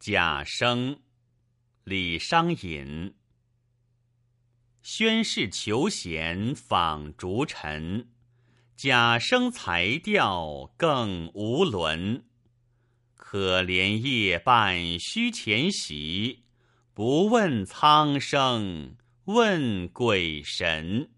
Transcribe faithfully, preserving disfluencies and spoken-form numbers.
贾生、李商隐。宣室求贤访逐尘，贾生才调更无伦。可怜夜半虚前席，不问苍生问鬼神。